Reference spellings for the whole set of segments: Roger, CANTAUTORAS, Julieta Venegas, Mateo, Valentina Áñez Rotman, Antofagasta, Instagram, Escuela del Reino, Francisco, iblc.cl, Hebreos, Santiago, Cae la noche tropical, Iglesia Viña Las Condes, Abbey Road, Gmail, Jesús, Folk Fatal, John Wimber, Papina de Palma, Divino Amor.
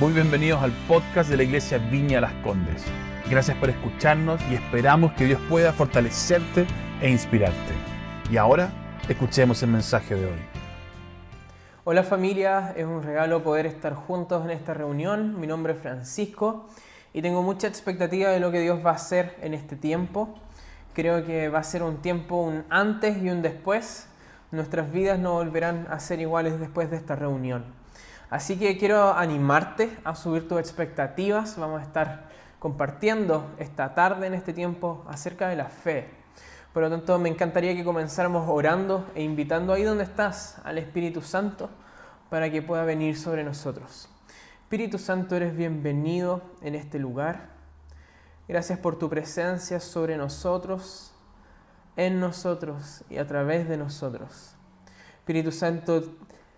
Muy bienvenidos al podcast de la Iglesia Viña Las Condes. Gracias por escucharnos y esperamos que Dios pueda fortalecerte e inspirarte. Y ahora, escuchemos el mensaje de hoy. Hola familia, es un regalo poder estar juntos en esta reunión. Mi nombre es Francisco y tengo mucha expectativa de lo que Dios va a hacer en este tiempo. Creo que va a ser un tiempo, un antes y un después. Nuestras vidas no volverán a ser iguales después de esta reunión. Así que quiero animarte a subir tus expectativas. Vamos a estar compartiendo esta tarde, en este tiempo, acerca de la fe. Por lo tanto, me encantaría que comenzáramos orando e invitando ahí donde estás al Espíritu Santo para que pueda venir sobre nosotros. Espíritu Santo, eres bienvenido en este lugar. Gracias por tu presencia sobre nosotros, en nosotros y a través de nosotros. Espíritu Santo,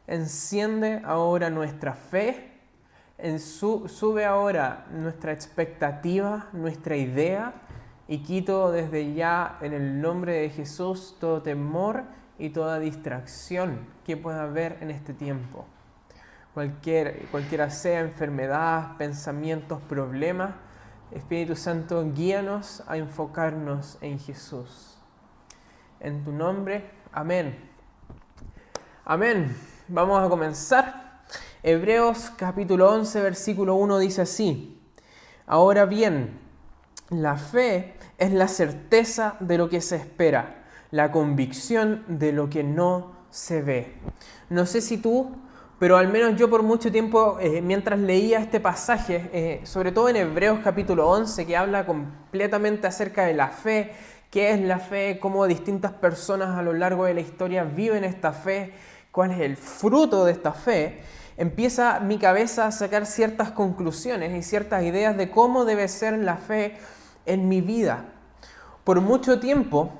enciende ahora nuestra fe, sube ahora nuestra expectativa, nuestra idea, y quito desde ya en el nombre de Jesús todo temor y toda distracción que pueda haber en este tiempo. Cualquiera sea enfermedad, pensamientos, problemas, Espíritu Santo, guíanos a enfocarnos en Jesús. En tu nombre, amén. Amén. Vamos a comenzar. Hebreos capítulo 11, versículo 1 dice así: Ahora bien, la fe es la certeza de lo que se espera, la convicción de lo que no se ve. No sé si tú, pero al menos yo por mucho tiempo, mientras leía este pasaje, sobre todo en Hebreos capítulo 11, que habla completamente acerca de la fe, qué es la fe, cómo distintas personas a lo largo de la historia viven esta fe, cuál es el fruto de esta fe, empieza mi cabeza a sacar ciertas conclusiones y ciertas ideas de cómo debe ser la fe en mi vida. Por mucho tiempo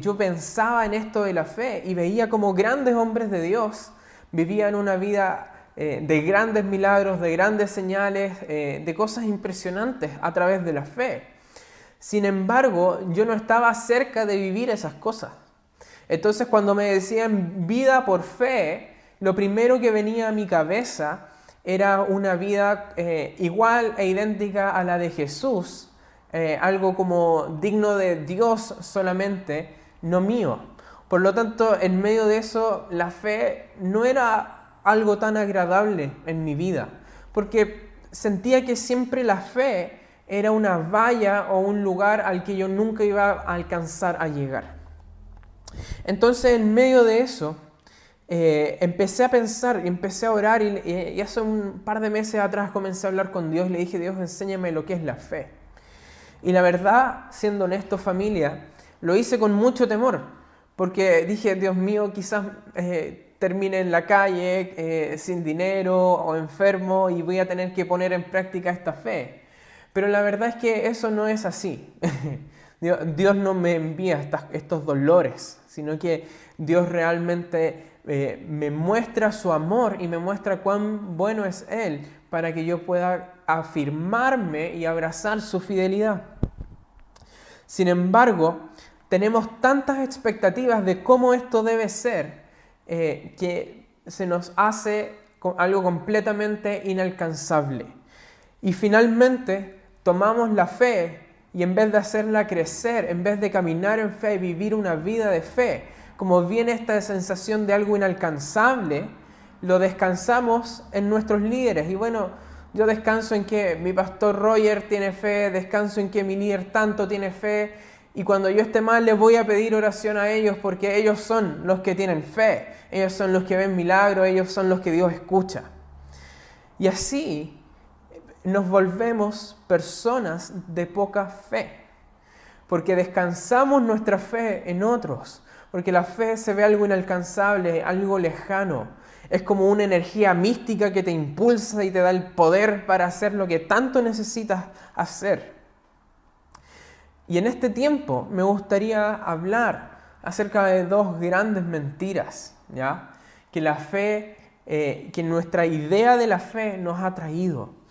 yo pensaba en esto de la fe y veía como grandes hombres de Dios vivían una vida de grandes milagros, de grandes señales, de cosas impresionantes a través de la fe. Sin embargo, yo no estaba cerca de vivir esas cosas. Entonces, cuando me decían vida por fe, lo primero que venía a mi cabeza era una vida igual e idéntica a la de Jesús, algo como digno de Dios solamente, no mío. Por lo tanto, en medio de eso, la fe no era algo tan agradable en mi vida, porque sentía que siempre la fe era una valla o un lugar al que yo nunca iba a alcanzar a llegar. Entonces, en medio de eso, empecé a pensar, empecé a orar y hace un par de meses atrás comencé a hablar con Dios. Le dije: Dios, enséñame lo que es la fe. Y la verdad, siendo honesto, familia, lo hice con mucho temor, porque dije: Dios mío, quizás termine en la calle, sin dinero o enfermo, y voy a tener que poner en práctica esta fe. Pero la verdad es que eso no es así. Dios no me envía estos dolores, sino que Dios realmente me muestra su amor y me muestra cuán bueno es Él para que yo pueda afirmarme y abrazar su fidelidad. Sin embargo, tenemos tantas expectativas de cómo esto debe ser que se nos hace algo completamente inalcanzable. Y finalmente tomamos la fe y en vez de hacerla crecer, en vez de caminar en fe y vivir una vida de fe, como viene esta sensación de algo inalcanzable, lo descansamos en nuestros líderes. Y bueno, yo descanso en que mi pastor Roger tiene fe, descanso en que mi líder tanto tiene fe, y cuando yo esté mal les voy a pedir oración a ellos porque ellos son los que tienen fe, ellos son los que ven milagros, ellos son los que Dios escucha. Y así nos volvemos personas de poca fe, porque descansamos nuestra fe en otros, porque la fe se ve algo inalcanzable, algo lejano. Es como una energía mística que te impulsa y te da el poder para hacer lo que tanto necesitas hacer. Y en este tiempo me gustaría hablar acerca de dos grandes mentiras, ¿ya? Que la fe, que nuestra idea de la fe nos ha traído.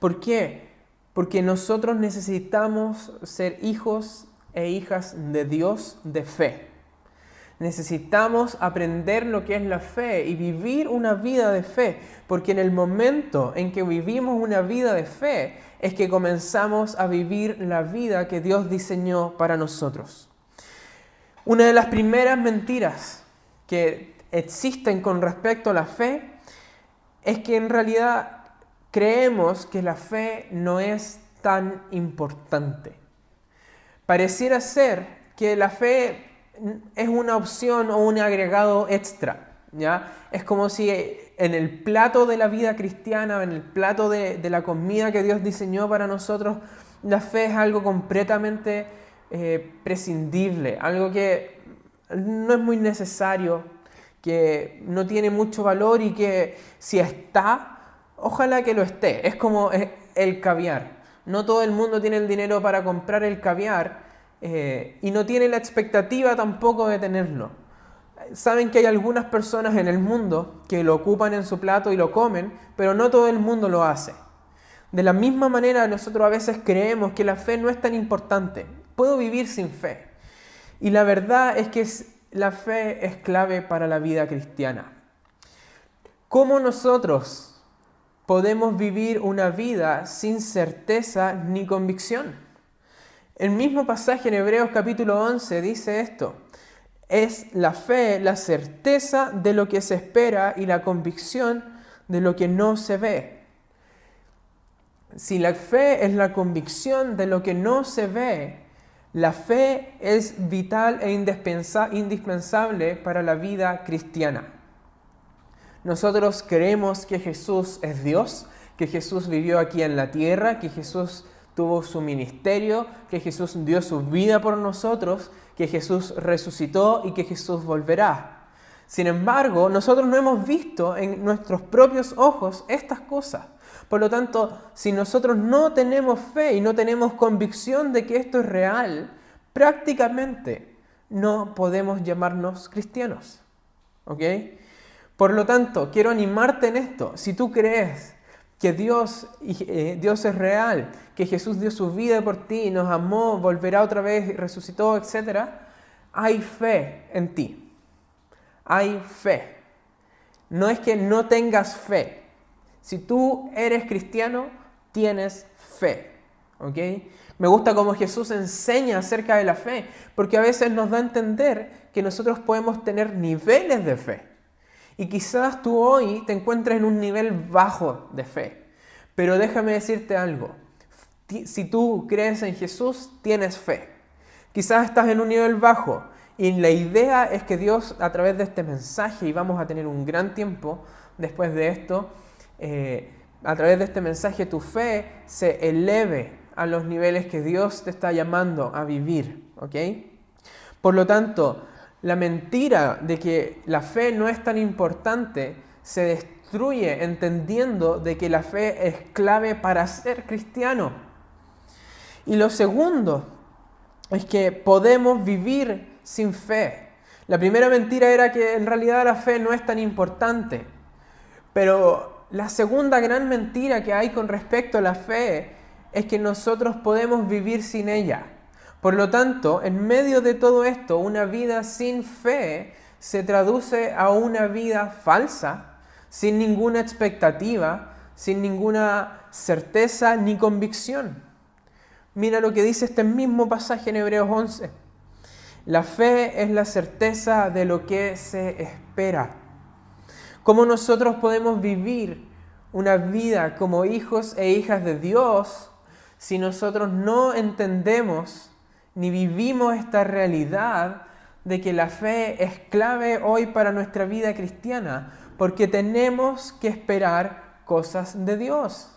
¿Por qué? Porque nosotros necesitamos ser hijos e hijas de Dios de fe. Necesitamos aprender lo que es la fe y vivir una vida de fe, porque en el momento en que vivimos una vida de fe es que comenzamos a vivir la vida que Dios diseñó para nosotros. Una de las primeras mentiras que existen con respecto a la fe es que en realidad creemos que la fe no es tan importante. Pareciera ser que la fe es una opción o un agregado extra, ¿ya? Es como si en el plato de la vida cristiana, en el plato de la comida que Dios diseñó para nosotros, la fe es algo completamente prescindible, algo que no es muy necesario, que no tiene mucho valor y que si está, ojalá que lo esté. Es como el caviar. No todo el mundo tiene el dinero para comprar el caviar, y no tiene la expectativa tampoco de tenerlo. Saben que hay algunas personas en el mundo que lo ocupan en su plato y lo comen, pero no todo el mundo lo hace. De la misma manera, nosotros a veces creemos que la fe no es tan importante. Puedo vivir sin fe. Y la verdad es que la fe es clave para la vida cristiana. ¿Cómo nosotros podemos vivir una vida sin certeza ni convicción? El mismo pasaje en Hebreos capítulo 11 dice esto: es la fe, la certeza de lo que se espera y la convicción de lo que no se ve. Si la fe es la convicción de lo que no se ve, la fe es vital e indispensable para la vida cristiana. Nosotros creemos que Jesús es Dios, que Jesús vivió aquí en la tierra, que Jesús tuvo su ministerio, que Jesús dio su vida por nosotros, que Jesús resucitó y que Jesús volverá. Sin embargo, nosotros no hemos visto en nuestros propios ojos estas cosas. Por lo tanto, si nosotros no tenemos fe y no tenemos convicción de que esto es real, prácticamente no podemos llamarnos cristianos. ¿Ok? Por lo tanto, quiero animarte en esto. Si tú crees que Dios es real, que Jesús dio su vida por ti, nos amó, volverá otra vez, resucitó, etc. Hay fe en ti. Hay fe. No es que no tengas fe. Si tú eres cristiano, tienes fe. ¿Ok? Me gusta cómo Jesús enseña acerca de la fe, porque a veces nos da a entender que nosotros podemos tener niveles de fe. Y quizás tú hoy te encuentres en un nivel bajo de fe. Pero déjame decirte algo. Si tú crees en Jesús, tienes fe. Quizás estás en un nivel bajo. Y la idea es que Dios, a través de este mensaje, y vamos a tener un gran tiempo después de esto, a través de este mensaje tu fe se eleve a los niveles que Dios te está llamando a vivir. ¿Ok? Por lo tanto, la mentira de que la fe no es tan importante se destruye entendiendo de que la fe es clave para ser cristiano. Y lo segundo es que podemos vivir sin fe. La primera mentira era que en realidad la fe no es tan importante. Pero la segunda gran mentira que hay con respecto a la fe es que nosotros podemos vivir sin ella. Por lo tanto, en medio de todo esto, una vida sin fe se traduce a una vida falsa, sin ninguna expectativa, sin ninguna certeza ni convicción. Mira lo que dice este mismo pasaje en Hebreos 11. La fe es la certeza de lo que se espera. ¿Cómo nosotros podemos vivir una vida como hijos e hijas de Dios si nosotros no entendemos ni vivimos esta realidad de que la fe es clave hoy para nuestra vida cristiana? Porque tenemos que esperar cosas de Dios.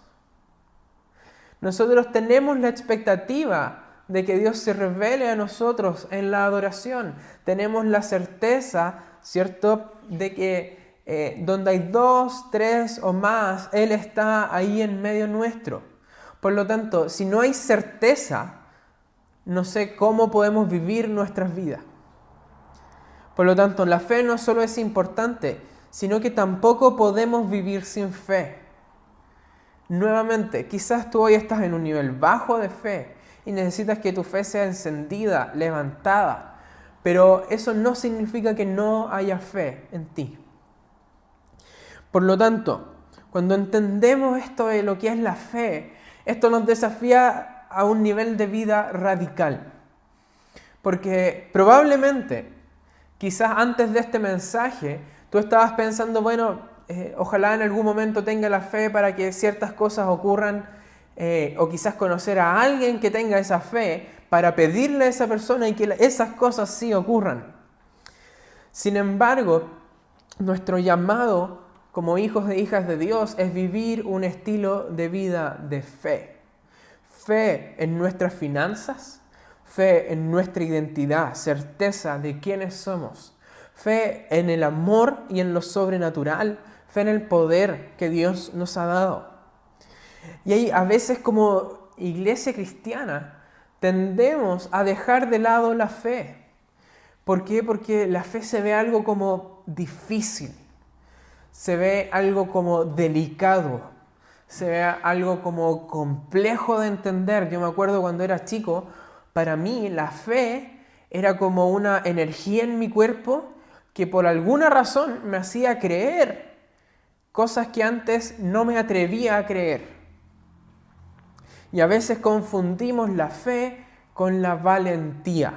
Nosotros tenemos la expectativa de que Dios se revele a nosotros en la adoración. Tenemos la certeza, ¿cierto?, de que donde hay 2, 3 o más, Él está ahí en medio nuestro. Por lo tanto, si no hay certeza, no sé cómo podemos vivir nuestras vidas. Por lo tanto, la fe no solo es importante, sino que tampoco podemos vivir sin fe. Nuevamente, quizás tú hoy estás en un nivel bajo de fe y necesitas que tu fe sea encendida, levantada. Pero eso no significa que no haya fe en ti. Por lo tanto, cuando entendemos esto de lo que es la fe, esto nos desafía a un nivel de vida radical. Porque probablemente, quizás antes de este mensaje, tú estabas pensando, bueno, ojalá en algún momento tenga la fe para que ciertas cosas ocurran, o quizás conocer a alguien que tenga esa fe para pedirle a esa persona y que esas cosas sí ocurran. Sin embargo, nuestro llamado como hijos e hijas de Dios es vivir un estilo de vida de fe. Fe en nuestras finanzas, fe en nuestra identidad, certeza de quiénes somos, fe en el amor y en lo sobrenatural, fe en el poder que Dios nos ha dado. Y ahí, a veces como iglesia cristiana, tendemos a dejar de lado la fe. ¿Por qué? Porque la fe se ve algo como difícil, se ve algo como delicado, se ve algo como complejo de entender. Yo me acuerdo cuando era chico, para mí la fe era como una energía en mi cuerpo que por alguna razón me hacía creer cosas que antes no me atrevía a creer. Y a veces confundimos la fe con la valentía.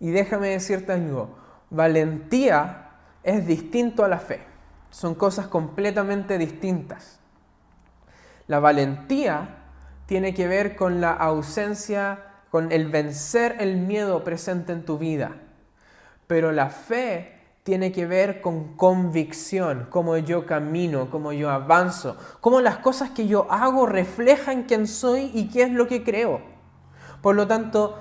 Y déjame decirte algo, valentía es distinto a la fe. Son cosas completamente distintas. La valentía tiene que ver con la ausencia, con el vencer el miedo presente en tu vida. Pero la fe tiene que ver con convicción, cómo yo camino, cómo yo avanzo, cómo las cosas que yo hago reflejan quién soy y qué es lo que creo. Por lo tanto,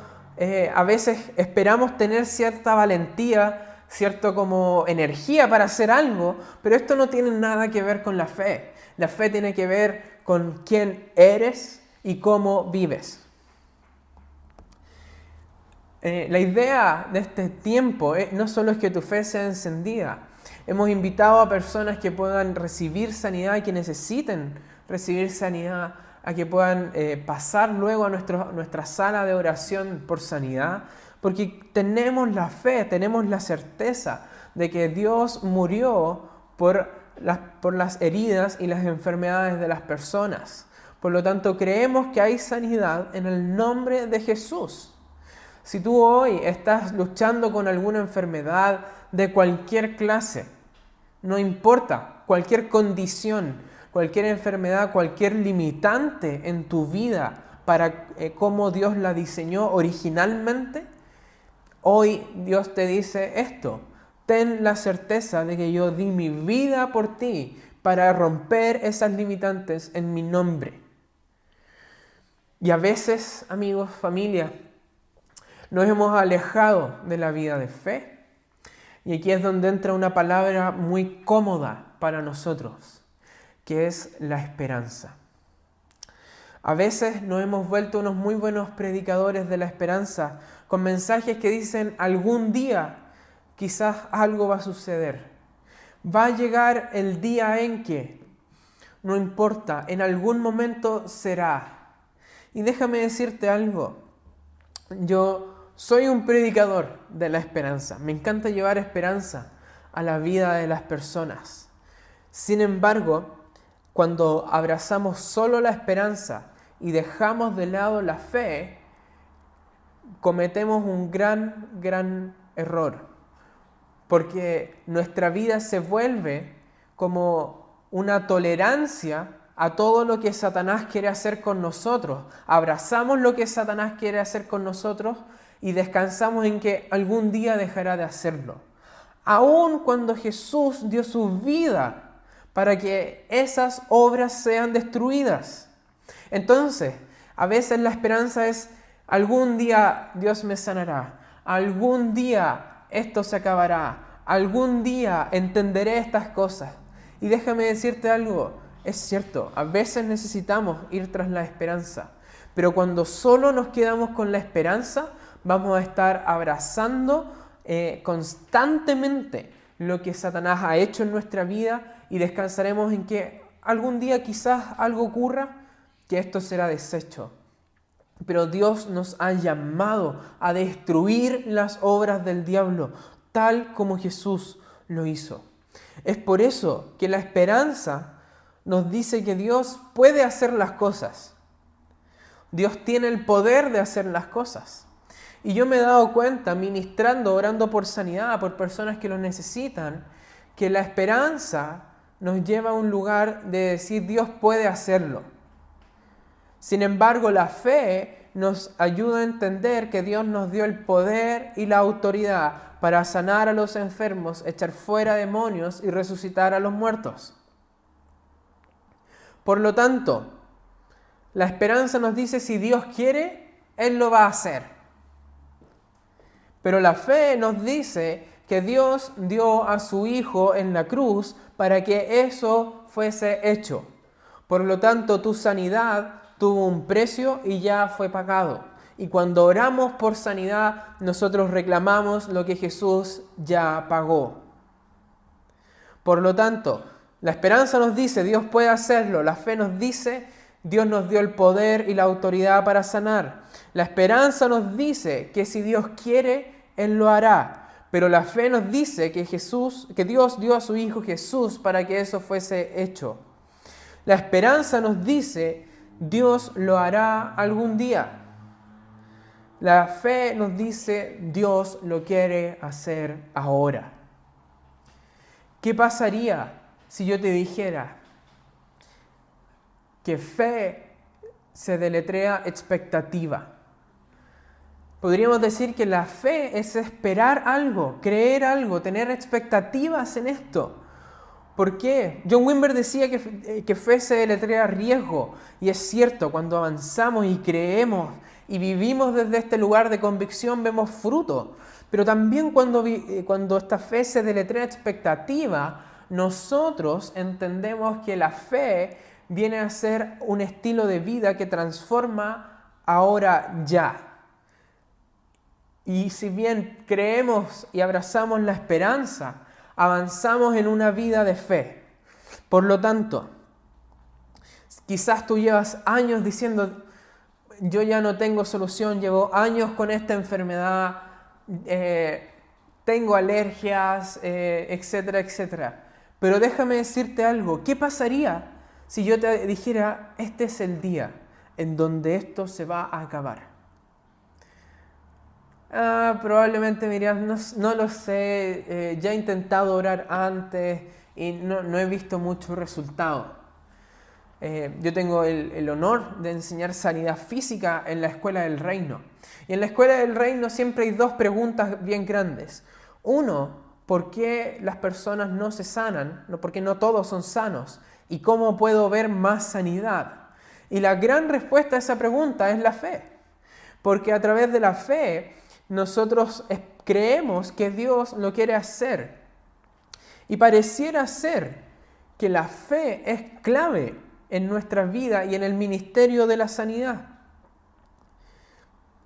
a veces esperamos tener cierta valentía, cierta como energía para hacer algo, pero esto no tiene nada que ver con la fe. La fe tiene que ver con quién eres y cómo vives. La idea de este tiempo no solo es que tu fe sea encendida. Hemos invitado a personas que puedan recibir sanidad, que necesiten recibir sanidad, a que puedan pasar luego a nuestra sala de oración por sanidad, porque tenemos la fe, tenemos la certeza de que Dios murió por las heridas y las enfermedades de las personas. Por lo tanto, creemos que hay sanidad en el nombre de Jesús. Si tú hoy estás luchando con alguna enfermedad de cualquier clase, no importa, cualquier condición, cualquier enfermedad, cualquier limitante en tu vida para cómo Dios la diseñó originalmente, hoy Dios te dice esto: ten la certeza de que yo di mi vida por ti para romper esas limitantes en mi nombre. Y a veces, amigos, familia, nos hemos alejado de la vida de fe. Y aquí es donde entra una palabra muy cómoda para nosotros, que es la esperanza. A veces nos hemos vuelto unos muy buenos predicadores de la esperanza, con mensajes que dicen: algún día quizás algo va a suceder. Va a llegar el día en que, no importa, en algún momento será. Y déjame decirte algo, yo soy un predicador de la esperanza. Me encanta llevar esperanza a la vida de las personas. Sin embargo, cuando abrazamos solo la esperanza y dejamos de lado la fe, cometemos un gran error. Porque nuestra vida se vuelve como una tolerancia a todo lo que Satanás quiere hacer con nosotros. Abrazamos lo que Satanás quiere hacer con nosotros y descansamos en que algún día dejará de hacerlo. Aun cuando Jesús dio su vida para que esas obras sean destruidas. Entonces, a veces la esperanza es: algún día Dios me sanará, algún día esto se acabará, algún día entenderé estas cosas. Y déjame decirte algo, es cierto, a veces necesitamos ir tras la esperanza, pero cuando solo nos quedamos con la esperanza, vamos a estar abrazando constantemente lo que Satanás ha hecho en nuestra vida y descansaremos en que algún día quizás algo ocurra, que esto será deshecho. Pero Dios nos ha llamado a destruir las obras del diablo, tal como Jesús lo hizo. Es por eso que la esperanza nos dice que Dios puede hacer las cosas. Dios tiene el poder de hacer las cosas. Y yo me he dado cuenta, ministrando, orando por sanidad, por personas que lo necesitan, que la esperanza nos lleva a un lugar de decir Dios puede hacerlo. Sin embargo, la fe nos ayuda a entender que Dios nos dio el poder y la autoridad para sanar a los enfermos, echar fuera demonios y resucitar a los muertos. Por lo tanto, la esperanza nos dice si Dios quiere, Él lo va a hacer. Pero la fe nos dice que Dios dio a su Hijo en la cruz para que eso fuese hecho. Por lo tanto, tu sanidad tuvo un precio y ya fue pagado. Y cuando oramos por sanidad, nosotros reclamamos lo que Jesús ya pagó. Por lo tanto, la esperanza nos dice, Dios puede hacerlo. La fe nos dice, Dios nos dio el poder y la autoridad para sanar. La esperanza nos dice que si Dios quiere, Él lo hará. Pero la fe nos dice que Dios dio a su Hijo Jesús para que eso fuese hecho. La esperanza nos dice Dios lo hará algún día. La fe nos dice, Dios lo quiere hacer ahora. ¿Qué pasaría si yo te dijera que fe se deletrea expectativa? Podríamos decir que la fe es esperar algo, creer algo, tener expectativas en esto. ¿Por qué? John Wimber decía que fe se deletrea riesgo, y es cierto, cuando avanzamos y creemos y vivimos desde este lugar de convicción vemos fruto, pero también cuando esta fe se deletrea expectativa, nosotros entendemos que la fe viene a ser un estilo de vida que transforma ahora ya. Y si bien creemos y abrazamos la esperanza, avanzamos en una vida de fe. Por lo tanto, quizás tú llevas años diciendo, yo ya no tengo solución, llevo años con esta enfermedad, tengo alergias, etcétera, etcétera. Pero déjame decirte algo, ¿qué pasaría si yo te dijera, este es el día en donde esto se va a acabar? Probablemente me dirías, no lo sé, ya he intentado orar antes y no he visto mucho resultado. Yo tengo el honor de enseñar sanidad física en la Escuela del Reino. Y en la Escuela del Reino siempre hay dos preguntas bien grandes. Uno, ¿por qué las personas no se sanan? ¿Por qué no todos son sanos? ¿Y cómo puedo ver más sanidad? Y la gran respuesta a esa pregunta es la fe. Porque a través de la fe, nosotros creemos que Dios lo quiere hacer. Y pareciera ser que la fe es clave en nuestra vida y en el ministerio de la sanidad.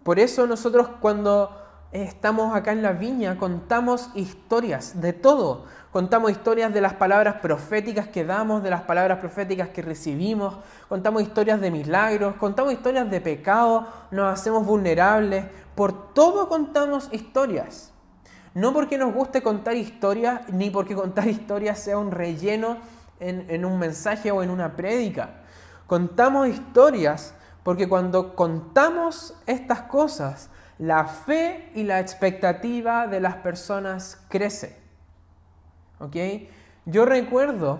Por eso nosotros cuando estamos acá en la viña contamos historias de todo. Contamos historias de las palabras proféticas que damos, de las palabras proféticas que recibimos. Contamos historias de milagros, contamos historias de pecado, nos hacemos vulnerables. Por todo contamos historias. No porque nos guste contar historias, ni porque contar historias sea un relleno en un mensaje o en una prédica. Contamos historias porque cuando contamos estas cosas, la fe y la expectativa de las personas crece. ¿Ok? Yo recuerdo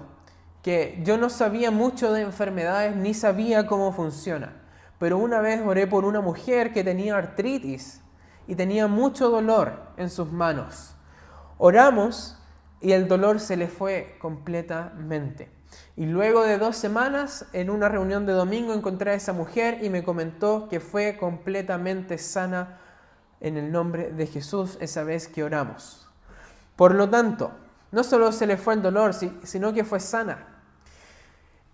que yo no sabía mucho de enfermedades ni sabía cómo funciona. Pero una vez oré por una mujer que tenía artritis y tenía mucho dolor en sus manos. Oramos y el dolor se le fue completamente. Y luego de 2 semanas, en una reunión de domingo, encontré a esa mujer y me comentó que fue completamente sana en el nombre de Jesús esa vez que oramos. Por lo tanto, no solo se le fue el dolor, sino que fue sana.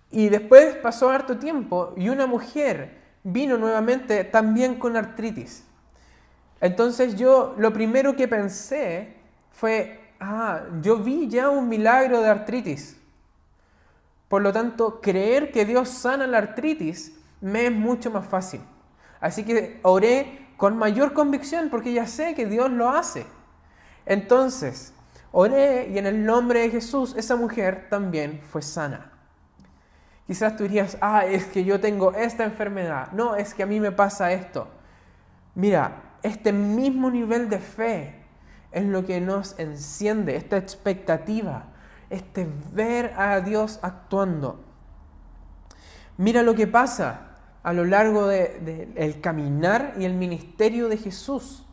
Y después pasó harto tiempo y una mujer vino nuevamente también con artritis. Entonces yo lo primero que pensé fue, yo vi ya un milagro de artritis. Por lo tanto, creer que Dios sana la artritis me es mucho más fácil. Así que oré con mayor convicción porque ya sé que Dios lo hace. Entonces, oré y en el nombre de Jesús, esa mujer también fue sana. Quizás tú dirías, es que yo tengo esta enfermedad. No, es que a mí me pasa esto. Mira, este mismo nivel de fe es lo que nos enciende, esta expectativa, este ver a Dios actuando. Mira lo que pasa a lo largo del caminar y el ministerio de Jesús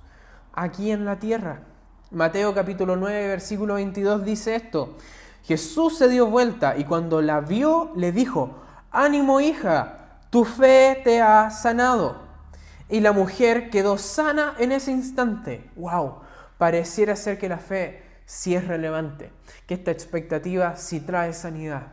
aquí en la tierra. Mateo capítulo 9, versículo 22 dice esto: Jesús se dio vuelta y cuando la vio le dijo: ánimo, hija, tu fe te ha sanado. Y la mujer quedó sana en ese instante. ¡Wow! Pareciera ser que la fe sí es relevante, que esta expectativa sí trae sanidad.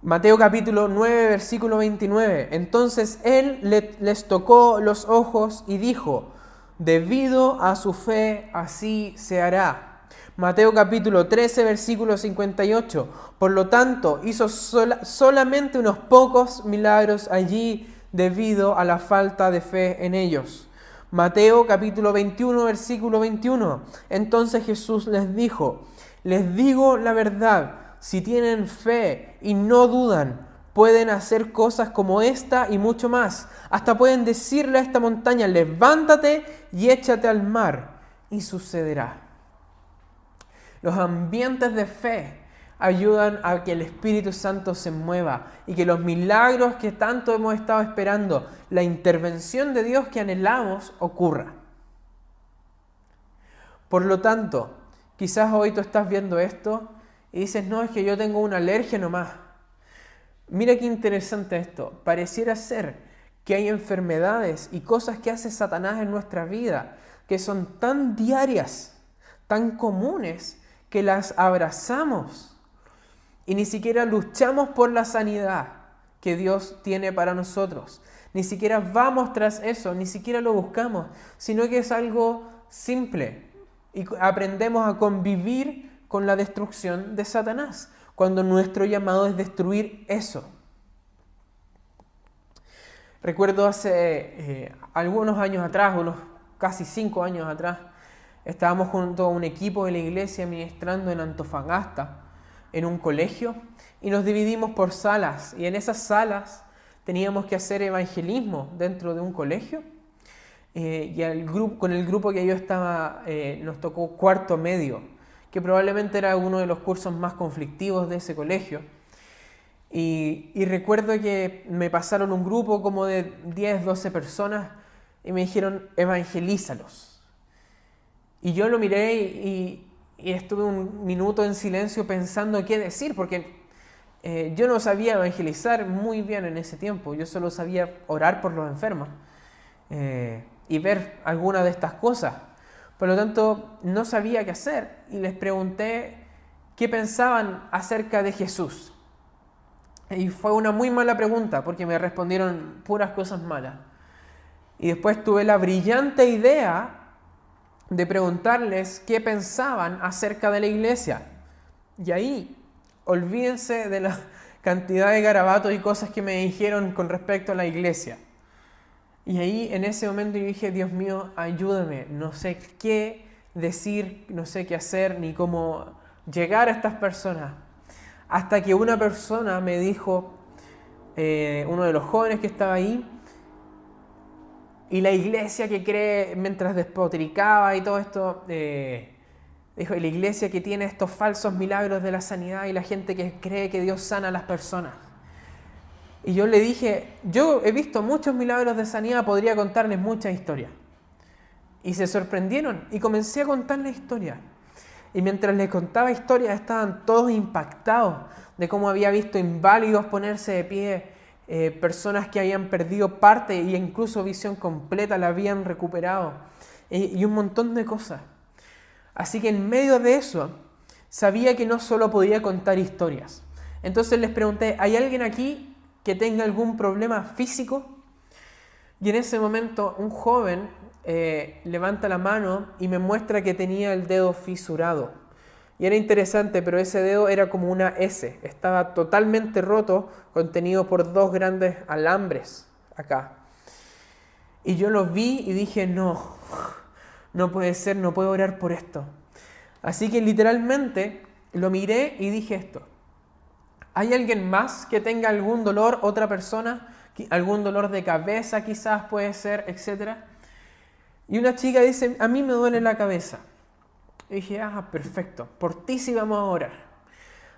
Mateo capítulo 9, versículo 29. Entonces él les tocó los ojos y dijo: debido a su fe, así se hará. Mateo capítulo 13, versículo 58. Por lo tanto, hizo solamente unos pocos milagros allí debido a la falta de fe en ellos. Mateo capítulo 21, versículo 21. Entonces Jesús les dijo: les digo la verdad, si tienen fe y no dudan, pueden hacer cosas como esta y mucho más. Hasta pueden decirle a esta montaña: levántate y échate al mar, y sucederá. Los ambientes de fe ayudan a que el Espíritu Santo se mueva y que los milagros que tanto hemos estado esperando, la intervención de Dios que anhelamos, ocurra. Por lo tanto, quizás hoy tú estás viendo esto y dices: no, es que yo tengo una alergia nomás. Mira qué interesante esto. Pareciera ser que hay enfermedades y cosas que hace Satanás en nuestra vida que son tan diarias, tan comunes, que las abrazamos y ni siquiera luchamos por la sanidad que Dios tiene para nosotros. Ni siquiera vamos tras eso, ni siquiera lo buscamos, sino que es algo simple y aprendemos a convivir con la destrucción de Satanás, cuando nuestro llamado es destruir eso. Recuerdo hace algunos años atrás, unos casi 5 años atrás, estábamos junto a un equipo de la iglesia ministrando en Antofagasta, en un colegio, y nos dividimos por salas, y en esas salas teníamos que hacer evangelismo dentro de un colegio, y con el grupo que yo estaba nos tocó cuarto medio, que probablemente era uno de los cursos más conflictivos de ese colegio, y recuerdo que me pasaron un grupo como de 10, 12 personas, y me dijeron: evangelízalos. Y yo lo miré y estuve un minuto en silencio pensando qué decir, porque yo no sabía evangelizar muy bien en ese tiempo. Yo solo sabía orar por los enfermos y ver algunas de estas cosas. Por lo tanto, no sabía qué hacer y les pregunté qué pensaban acerca de Jesús. Y fue una muy mala pregunta porque me respondieron puras cosas malas. Y después tuve la brillante idea de preguntarles qué pensaban acerca de la iglesia. Y ahí, olvídense de la cantidad de garabatos y cosas que me dijeron con respecto a la iglesia. Y ahí, en ese momento, yo dije: Dios mío, ayúdame. No sé qué decir, no sé qué hacer, ni cómo llegar a estas personas. Hasta que una persona me dijo, uno de los jóvenes que estaba ahí: y la iglesia que cree, mientras despotricaba y todo esto, dijo: y la iglesia que tiene estos falsos milagros de la sanidad y la gente que cree que Dios sana a las personas. Y yo le dije: yo he visto muchos milagros de sanidad, podría contarles muchas historias. Y se sorprendieron y comencé a contarles historias. Y mientras les contaba historias estaban todos impactados de cómo había visto inválidos ponerse de pie, personas que habían perdido parte e incluso visión completa la habían recuperado, y un montón de cosas. Así que en medio de eso sabía que no solo podía contar historias. Entonces les pregunté: ¿hay alguien aquí que tenga algún problema físico? Y en ese momento un joven levanta la mano y me muestra que tenía el dedo fisurado. Y era interesante, pero ese dedo era como una S. Estaba totalmente roto, contenido por 2 grandes alambres acá. Y yo los vi y dije, no, no puede ser, no puedo orar por esto. Así que literalmente lo miré y dije esto. ¿Hay alguien más que tenga algún dolor? ¿Otra persona? ¿Algún dolor de cabeza quizás puede ser, etcétera? Y una chica dice, a mí me duele la cabeza. Y dije, ah, perfecto, por ti sí vamos a orar.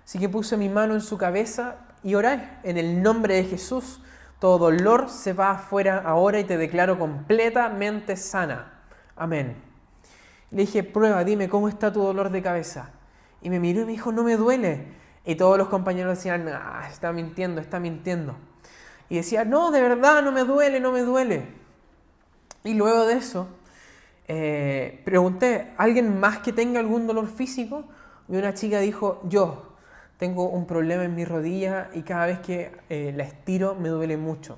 Así que puse mi mano en su cabeza y oré. En el nombre de Jesús, todo dolor se va afuera ahora y te declaro completamente sana. Amén. Le dije, prueba, dime, ¿cómo está tu dolor de cabeza? Y me miró y me dijo, no me duele. Y todos los compañeros decían, ah, está mintiendo, está mintiendo. Y decía, no, de verdad, no me duele, no me duele. Y luego de eso, pregunté, ¿alguien más que tenga algún dolor físico? Y una chica dijo, yo tengo un problema en mi rodilla y cada vez que la estiro me duele mucho.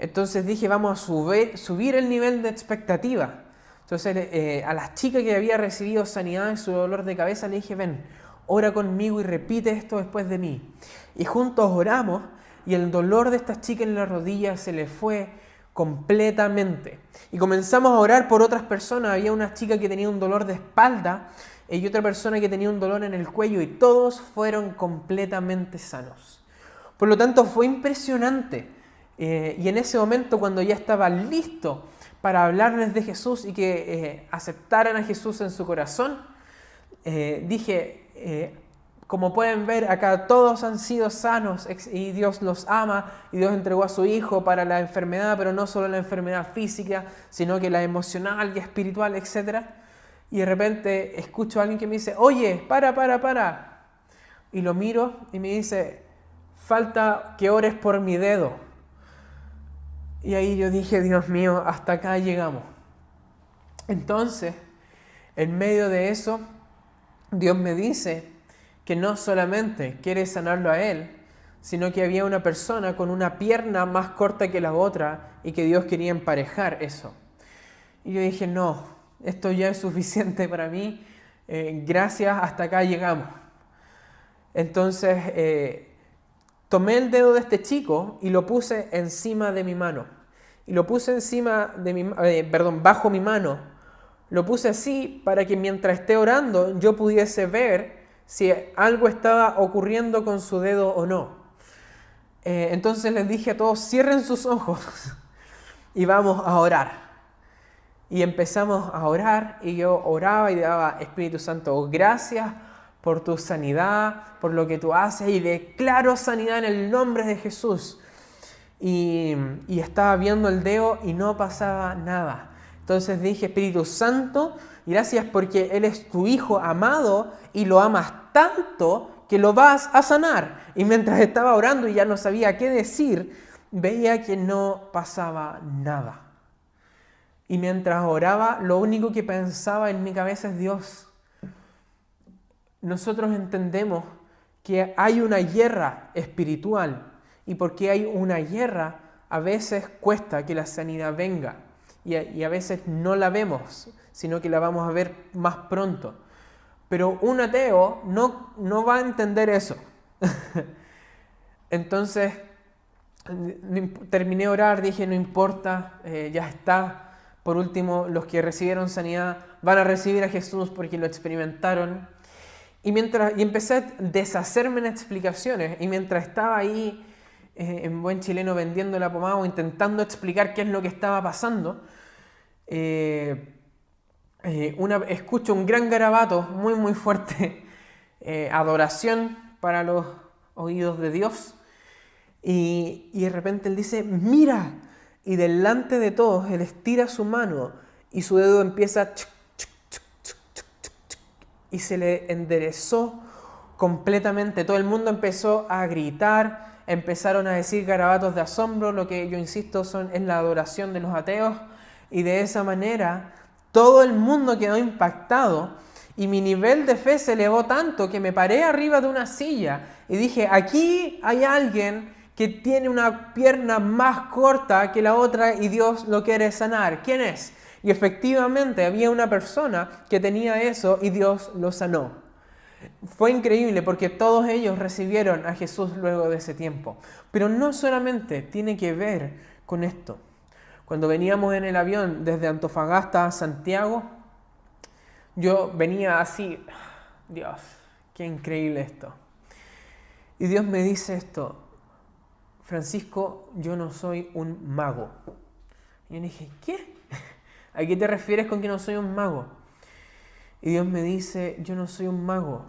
Entonces dije, vamos a subir el nivel de expectativa. Entonces a la chica que había recibido sanidad en su dolor de cabeza le dije, ven, ora conmigo y repite esto después de mí. Y juntos oramos y el dolor de esta chica en la rodilla se le fue completamente. Y comenzamos a orar por otras personas. Había una chica que tenía un dolor de espalda y otra persona que tenía un dolor en el cuello y todos fueron completamente sanos. Por lo tanto, fue impresionante. Y en ese momento, cuando ya estaba listo para hablarles de Jesús y que aceptaran a Jesús en su corazón, dije, como pueden ver, acá todos han sido sanos y Dios los ama y Dios entregó a su Hijo para la enfermedad, pero no solo la enfermedad física, sino que la emocional y espiritual, etc. Y de repente escucho a alguien que me dice, oye, para. Y lo miro y me dice, falta que ores por mi dedo. Y ahí yo dije, Dios mío, hasta acá llegamos. Entonces, en medio de eso, Dios me dice que no solamente quiere sanarlo a él, sino que había una persona con una pierna más corta que la otra y que Dios quería emparejar eso. Y yo dije, no, esto ya es suficiente para mí, gracias, hasta acá llegamos. Entonces tomé el dedo de este chico y lo puse encima de mi mano. Y lo puse bajo mi mano. Lo puse así para que mientras esté orando yo pudiese ver si algo estaba ocurriendo con su dedo o no. Entonces les dije a todos, cierren sus ojos y vamos a orar. Y empezamos a orar y yo oraba y daba, Espíritu Santo, gracias por tu sanidad, por lo que tú haces y declaro sanidad en el nombre de Jesús. Y estaba viendo el dedo y no pasaba nada. Entonces dije, Espíritu Santo, gracias porque Él es tu Hijo amado y lo amas tanto que lo vas a sanar. Y mientras estaba orando y ya no sabía qué decir, veía que no pasaba nada. Y mientras oraba, lo único que pensaba en mi cabeza es Dios. Nosotros entendemos que hay una guerra espiritual y porque hay una guerra, a veces cuesta que la sanidad venga y a veces no la vemos, sino que la vamos a ver más pronto. Pero un ateo no va a entender eso. Entonces, terminé de orar, dije, no importa, ya está. Por último, los que recibieron sanidad van a recibir a Jesús porque lo experimentaron. Y empecé a deshacerme en explicaciones. Y mientras estaba ahí, en buen chileno, vendiendo la pomada o intentando explicar qué es lo que estaba pasando, escucho un gran garabato muy muy fuerte, adoración para los oídos de Dios, y de repente él dice, mira, y delante de todos él estira su mano y su dedo empieza y se le enderezó completamente. Todo el mundo empezó a gritar, empezaron a decir garabatos de asombro, lo que yo insisto es la adoración de los ateos, y de esa manera todo el mundo quedó impactado y mi nivel de fe se elevó tanto que me paré arriba de una silla y dije, aquí hay alguien que tiene una pierna más corta que la otra y Dios lo quiere sanar. ¿Quién es? Y efectivamente había una persona que tenía eso y Dios lo sanó. Fue increíble porque todos ellos recibieron a Jesús luego de ese tiempo. Pero no solamente tiene que ver con esto. Cuando veníamos en el avión desde Antofagasta a Santiago, yo venía así, Dios, qué increíble esto. Y Dios me dice esto: Francisco, yo no soy un mago. Y yo dije, ¿qué? ¿A qué te refieres con que no soy un mago? Y Dios me dice, yo no soy un mago.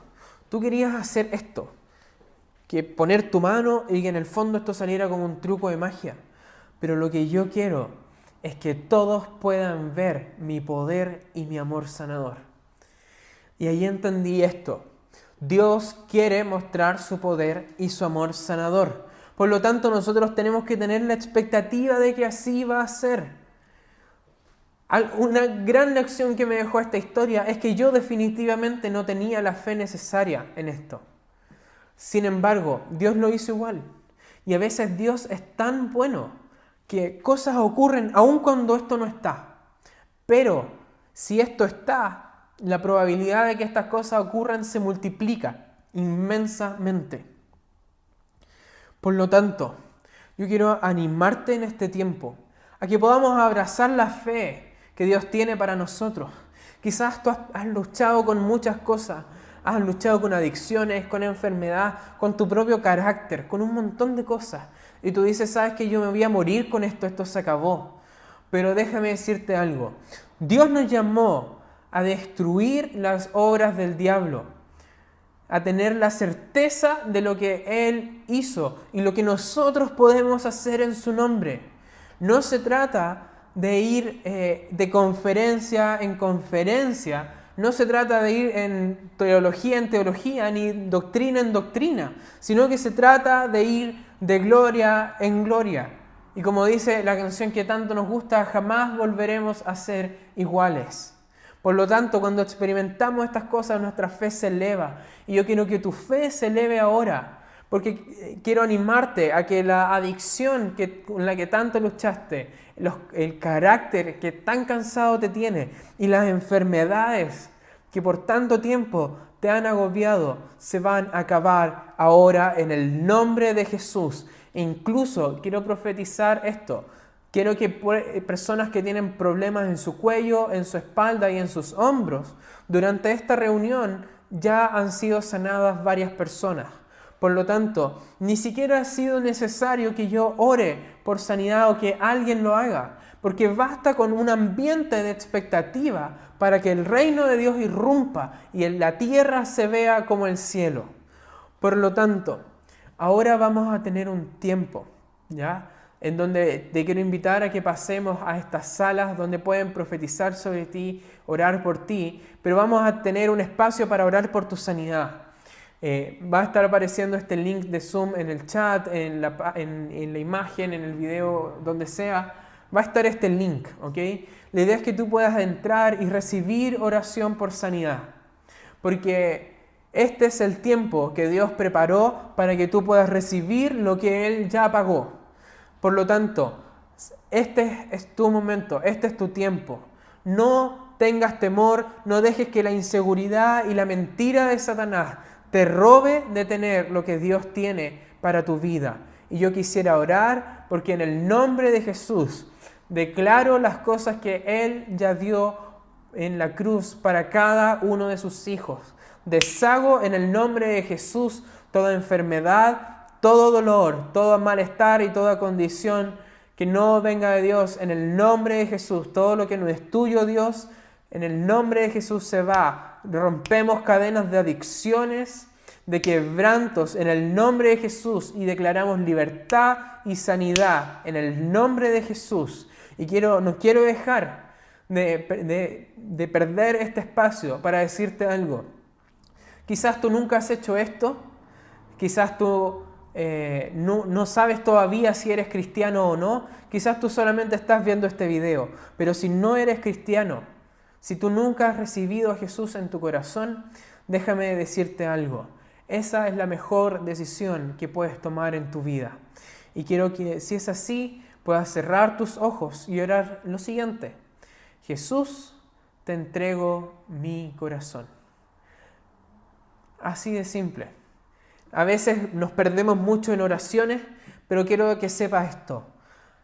Tú querías hacer esto, que poner tu mano y que en el fondo esto saliera como un truco de magia. Pero lo que yo quiero es que todos puedan ver mi poder y mi amor sanador. Y ahí entendí esto. Dios quiere mostrar su poder y su amor sanador. Por lo tanto, nosotros tenemos que tener la expectativa de que así va a ser. Una gran lección que me dejó esta historia es que yo definitivamente no tenía la fe necesaria en esto. Sin embargo, Dios lo hizo igual. Y a veces Dios es tan bueno que cosas ocurren aun cuando esto no está. Pero si esto está, la probabilidad de que estas cosas ocurran se multiplica inmensamente. Por lo tanto, yo quiero animarte en este tiempo a que podamos abrazar la fe que Dios tiene para nosotros. Quizás tú has luchado con muchas cosas, has luchado con adicciones, con enfermedad, con tu propio carácter, con un montón de cosas. Y tú dices, sabes que yo me voy a morir con esto se acabó. Pero déjame decirte algo, Dios nos llamó a destruir las obras del diablo, a tener la certeza de lo que Él hizo y lo que nosotros podemos hacer en su nombre. No se trata de ir de conferencia en conferencia, no se trata de ir en teología, ni doctrina en doctrina, sino que se trata de ir de gloria en gloria. Y como dice la canción que tanto nos gusta, jamás volveremos a ser iguales. Por lo tanto, cuando experimentamos estas cosas, nuestra fe se eleva. Y yo quiero que tu fe se eleve ahora, porque quiero animarte a que la adicción con la que tanto luchaste, el carácter que tan cansado te tiene y las enfermedades que por tanto tiempo te han agobiado, se van a acabar ahora en el nombre de Jesús. E incluso quiero profetizar esto. Quiero que personas que tienen problemas en su cuello, en su espalda y en sus hombros, durante esta reunión ya han sido sanadas varias personas. Por lo tanto, ni siquiera ha sido necesario que yo ore por sanidad o que alguien lo haga, porque basta con un ambiente de expectativa para que el reino de Dios irrumpa y en la tierra se vea como el cielo. Por lo tanto, ahora vamos a tener un tiempo, ¿ya?, en donde te quiero invitar a que pasemos a estas salas donde pueden profetizar sobre ti, orar por ti, pero vamos a tener un espacio para orar por tu sanidad. Va a estar apareciendo este link de Zoom en el chat, en la imagen, en el video, donde sea. Va a estar este link, ¿ok? La idea es que tú puedas entrar y recibir oración por sanidad. Porque este es el tiempo que Dios preparó para que tú puedas recibir lo que Él ya pagó. Por lo tanto, este es tu momento, este es tu tiempo. No tengas temor, no dejes que la inseguridad y la mentira de Satanás te robe de tener lo que Dios tiene para tu vida. Y yo quisiera orar porque en el nombre de Jesús declaro las cosas que Él ya dio en la cruz para cada uno de sus hijos. Deshago en el nombre de Jesús toda enfermedad, todo dolor, todo malestar y toda condición que no venga de Dios. En el nombre de Jesús, todo lo que no es tuyo, Dios, en el nombre de Jesús se va. Rompemos cadenas de adicciones, de quebrantos en el nombre de Jesús y declaramos libertad y sanidad en el nombre de Jesús. Y no quiero dejar de perder este espacio para decirte algo. Quizás tú nunca has hecho esto, quizás tú no sabes todavía si eres cristiano o no, quizás tú solamente estás viendo este video, pero si no eres cristiano, si tú nunca has recibido a Jesús en tu corazón, déjame decirte algo. Esa es la mejor decisión que puedes tomar en tu vida. Y quiero que, si es así, puedas cerrar tus ojos y orar lo siguiente. Jesús, te entrego mi corazón. Así de simple. A veces nos perdemos mucho en oraciones, pero quiero que sepas esto.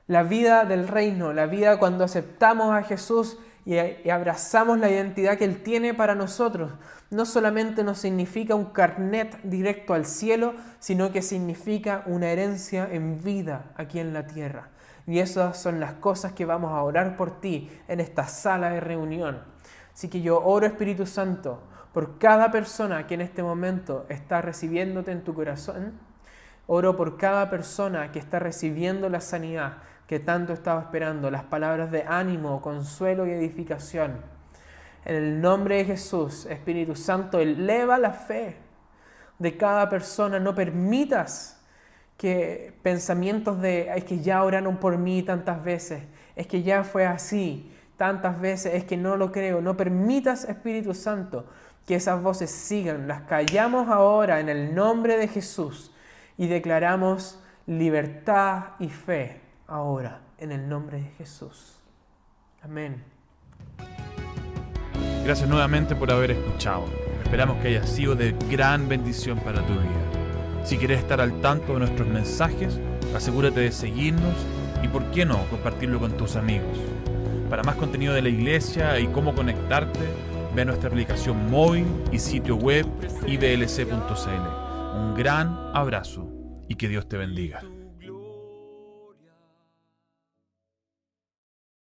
la vida del reino, la vida cuando aceptamos a Jesús y abrazamos la identidad que Él tiene para nosotros. No solamente nos significa un carnet directo al cielo, sino que significa una herencia en vida aquí en la tierra. Y esas son las cosas que vamos a orar por ti en esta sala de reunión. Así que yo oro, Espíritu Santo, por cada persona que en este momento está recibiéndote en tu corazón. Oro por cada persona que está recibiendo la sanidad que tanto estaba esperando, las palabras de ánimo, consuelo y edificación. En el nombre de Jesús, Espíritu Santo, eleva la fe de cada persona. No permitas que pensamientos de es que ya oraron por mí tantas veces, es que ya fue así tantas veces, es que no lo creo. No permitas, Espíritu Santo, que esas voces sigan. Las callamos ahora en el nombre de Jesús. Y declaramos libertad y fe ahora, en el nombre de Jesús. Amén. Gracias nuevamente por haber escuchado. Esperamos que haya sido de gran bendición para tu vida. Si quieres estar al tanto de nuestros mensajes, asegúrate de seguirnos y, por qué no, compartirlo con tus amigos. Para más contenido de la iglesia y cómo conectarte, ve a nuestra aplicación móvil y sitio web iblc.cl. Un gran abrazo y que Dios te bendiga.